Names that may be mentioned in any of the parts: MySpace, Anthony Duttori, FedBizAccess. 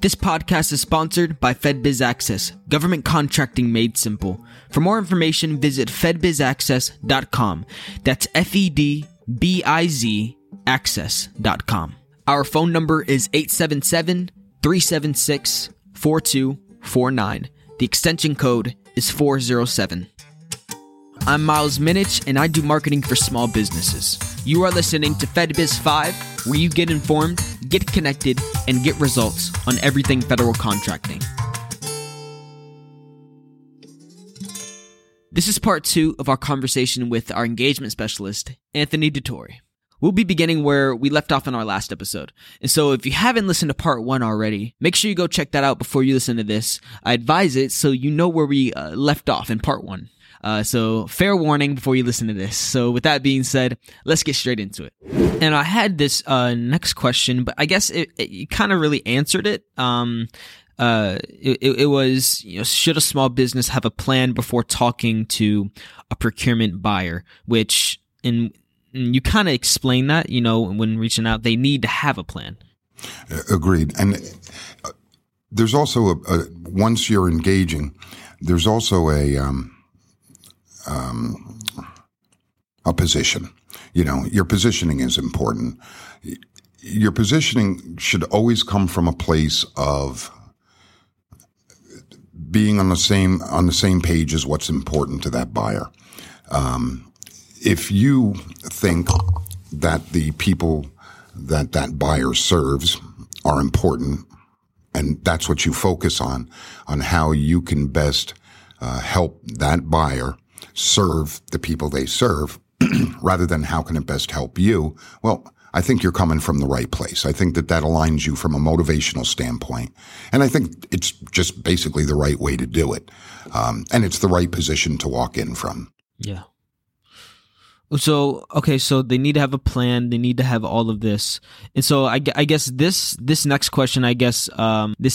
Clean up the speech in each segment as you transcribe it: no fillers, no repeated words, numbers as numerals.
This podcast is sponsored by FedBizAccess, government contracting made simple. For more information, visit FedBizAccess.com. That's FedBizaccess.com. Our phone number is 877-376-4249. The extension code is 407. I'm Miles Minich, and I do marketing for small businesses. You are listening to FedBiz 5, where you get informed, get connected, and get results on everything federal contracting. This is part 2 of our conversation with our engagement specialist, Anthony Duttori. We'll be beginning where we left off in our last episode. And so if you haven't listened to part 1 already, make sure you go check that out before you listen to this. I advise it so you know where we left off in part 1. So fair warning before you listen to this. So with that being said, let's get straight into it. And I had this next question, but I guess it kind of really answered it. It was, should a small business have a plan before talking to a procurement buyer? Which, and you kind of explain that, when reaching out, they need to have a plan. Agreed. And there's also once you're engaging, there's also a position. Your positioning is important. Your positioning should always come from a place of being on the same page as what's important to that buyer. If you think that the people that buyer serves are important, and that's what you focus on how you can best help that buyer serve the people they serve rather than how can it best help you, well, I think you're coming from the right place. I think that aligns you from a motivational standpoint. And I think it's just basically the right way to do it. And it's the right position to walk in from. Yeah. So, okay, so they need to have a plan. They need to have all of this. And so I guess this next question, this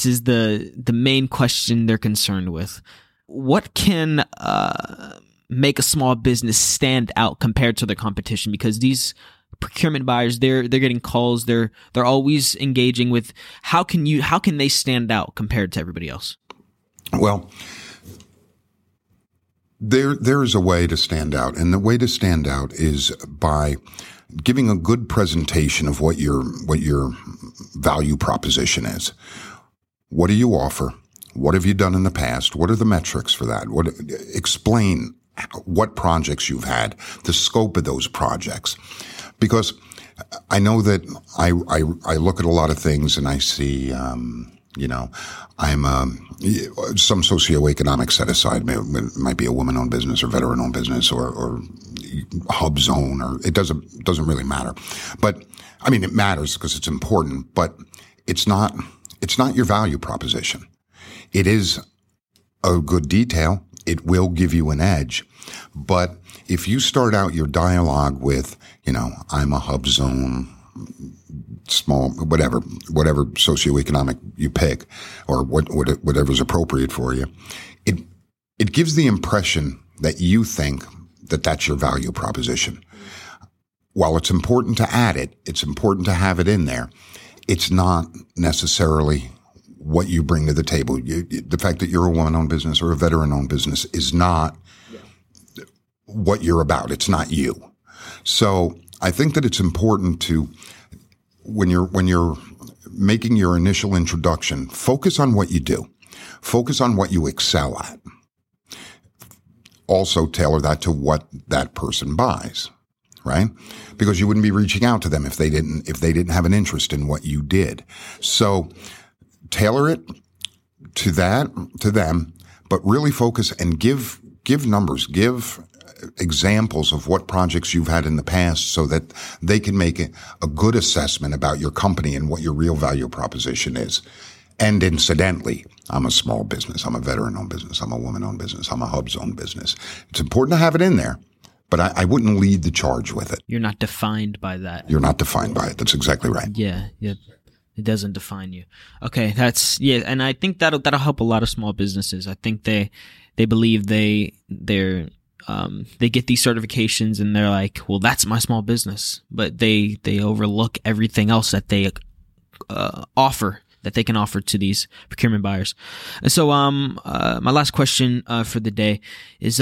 is the main question they're concerned with. What can make a small business stand out compared to their competition? Because these procurement buyers, they're getting calls, they're always engaging with how can they stand out compared to everybody else? Well, there is a way to stand out, and the way to stand out is by giving a good presentation of what your value proposition is. What do you offer? What have you done in the past? What are the metrics for that? Explain what projects you've had, the scope of those projects. Because I know that I look at a lot of things and I see, I'm some socioeconomic set aside. It might be a woman-owned business or veteran-owned business or HUBZone, or it doesn't really matter. But I mean, it matters because it's important, but it's not your value proposition. It is a good detail. It will give you an edge. But if you start out your dialogue with, I'm a HUBZone, small, whatever socioeconomic you pick or whatever's appropriate for you, it gives the impression that you think that that's your value proposition. While it's important to add it, it's important to have it in there, it's not necessarily what you bring to the table. The fact that you're a woman-owned business or a veteran-owned business is not what you're about. It's not you. So I think that it's important to, when you're making your initial introduction, focus on what you do. Focus on what you excel at. Also tailor that to what that person buys, right? Because you wouldn't be reaching out to them if they didn't have an interest in what you did. So tailor it to them, but really focus and give numbers, give examples of what projects you've had in the past so that they can make a good assessment about your company and what your real value proposition is. And incidentally, I'm a small business. I'm a veteran-owned business. I'm a woman-owned business. I'm a HUBZone business. It's important to have it in there, but I wouldn't lead the charge with it. You're not defined by that. You're not defined by it. That's exactly right. Yeah. It doesn't define you. Okay, and I think that'll help a lot of small businesses. I think they believe they get these certifications and they're like, well, that's my small business, but they overlook everything else that they offer that they can offer to these procurement buyers. And so my last question for the day is,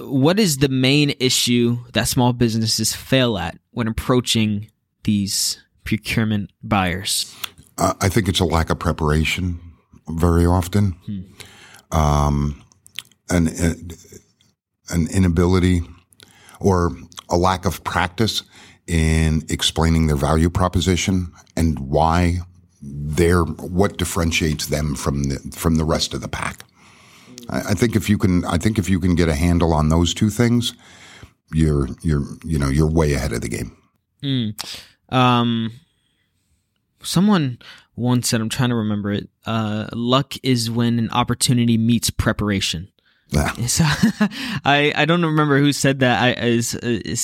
what is the main issue that small businesses fail at when approaching these procurement buyers? I think it's a lack of preparation very often. An inability or a lack of practice in explaining their value proposition and why what differentiates them from the rest of the pack. I think if you can get a handle on those two things, you're way ahead of the game. Someone once said, I'm trying to remember it, luck is when an opportunity meets preparation. So, I don't remember who said that.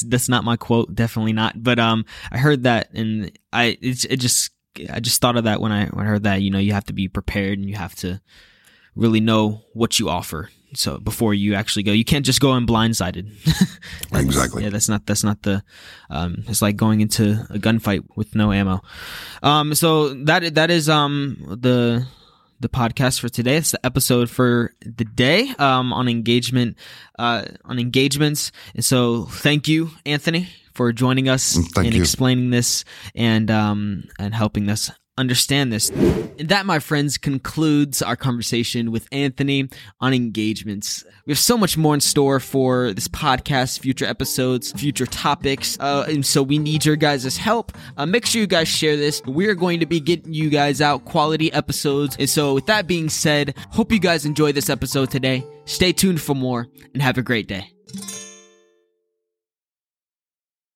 That's not my quote, definitely not. But I heard that, and I just thought of that when I heard that. You know, you have to be prepared, and you have to really know what you offer. So before you actually go, you can't just go in blindsided. Exactly. Yeah, that's not the. It's like going into a gunfight with no ammo. So that is the podcast for today. It's the episode for the day on engagement, on engagements. And so thank you, Anthony, for joining us and explaining this and helping us understand this. And that, my friends, concludes our conversation with Anthony on engagements. We have so much more in store for this podcast, future episodes, future topics. And so we need your guys' help. Make sure you guys share this. We're going to be getting you guys out quality episodes. And so with that being said, hope you guys enjoy this episode today. Stay tuned for more and have a great day.